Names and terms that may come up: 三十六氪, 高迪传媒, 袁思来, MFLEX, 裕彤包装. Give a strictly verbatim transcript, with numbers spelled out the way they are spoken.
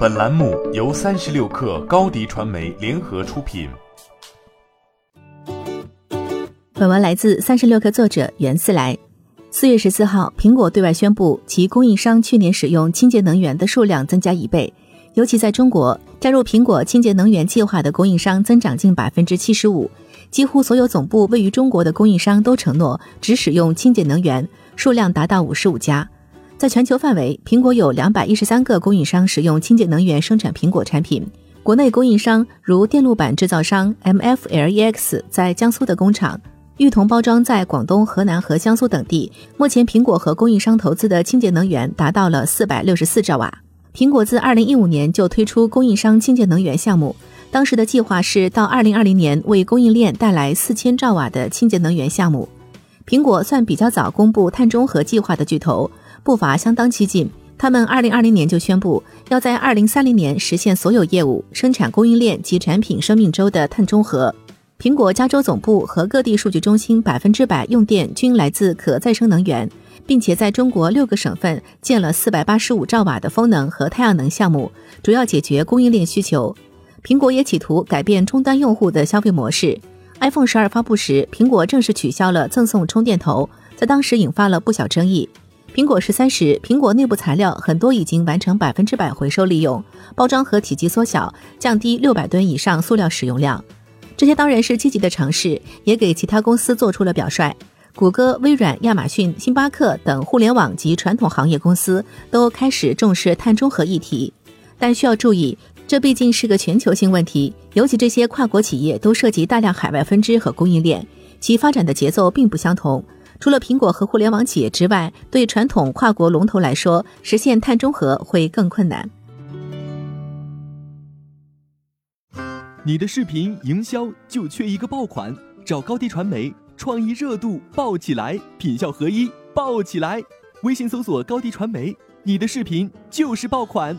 本栏目由三十六氪高迪传媒联合出品。本文来自三十六氪作者袁思来。四月十四号，苹果对外宣布其供应商去年使用清洁能源的数量增加一倍，尤其在中国，加入苹果清洁能源计划的供应商增长近百分之七十五。几乎所有总部位于中国的供应商都承诺只使用清洁能源，数量达到五十五家。在全球范围，苹果有两百一十三个供应商使用清洁能源生产苹果产品。国内供应商如电路板制造商 M F L E X 在江苏的工厂，裕彤包装在广东、河南和江苏等地。目前苹果和供应商投资的清洁能源达到了四百六十四兆瓦。苹果自二零一五年就推出供应商清洁能源项目，当时的计划是到二零二零年为供应链带来四千兆瓦的清洁能源项目。苹果算比较早公布碳中和计划的巨头，步伐相当激进，他们二零二零年就宣布要在二零三零年实现所有业务、生产供应链及产品生命周的碳中和。苹果加州总部和各地数据中心百分之百用电均来自可再生能源，并且在中国六个省份建了四百八十五兆瓦的风能和太阳能项目，主要解决供应链需求。苹果也企图改变终端用户的消费模式。iPhone 十二发布时，苹果正式取消了赠送充电头，在当时引发了不小争议。苹果十三时，苹果内部材料很多已经完成百分之百回收利用，包装盒体积缩小，降低六百吨以上塑料使用量。这些当然是积极的尝试，也给其他公司做出了表率。谷歌、微软、亚马逊、星巴克等互联网及传统行业公司都开始重视碳中和议题。但需要注意，这毕竟是个全球性问题，尤其这些跨国企业都涉及大量海外分支和供应链，其发展的节奏并不相同。除了苹果和互联网企业之外，对传统跨国龙头来说，实现碳中和会更困难。你的视频营销就缺一个爆款，找高迪传媒，创意热度爆起来，品效合一爆起来。微信搜索高迪传媒，你的视频就是爆款。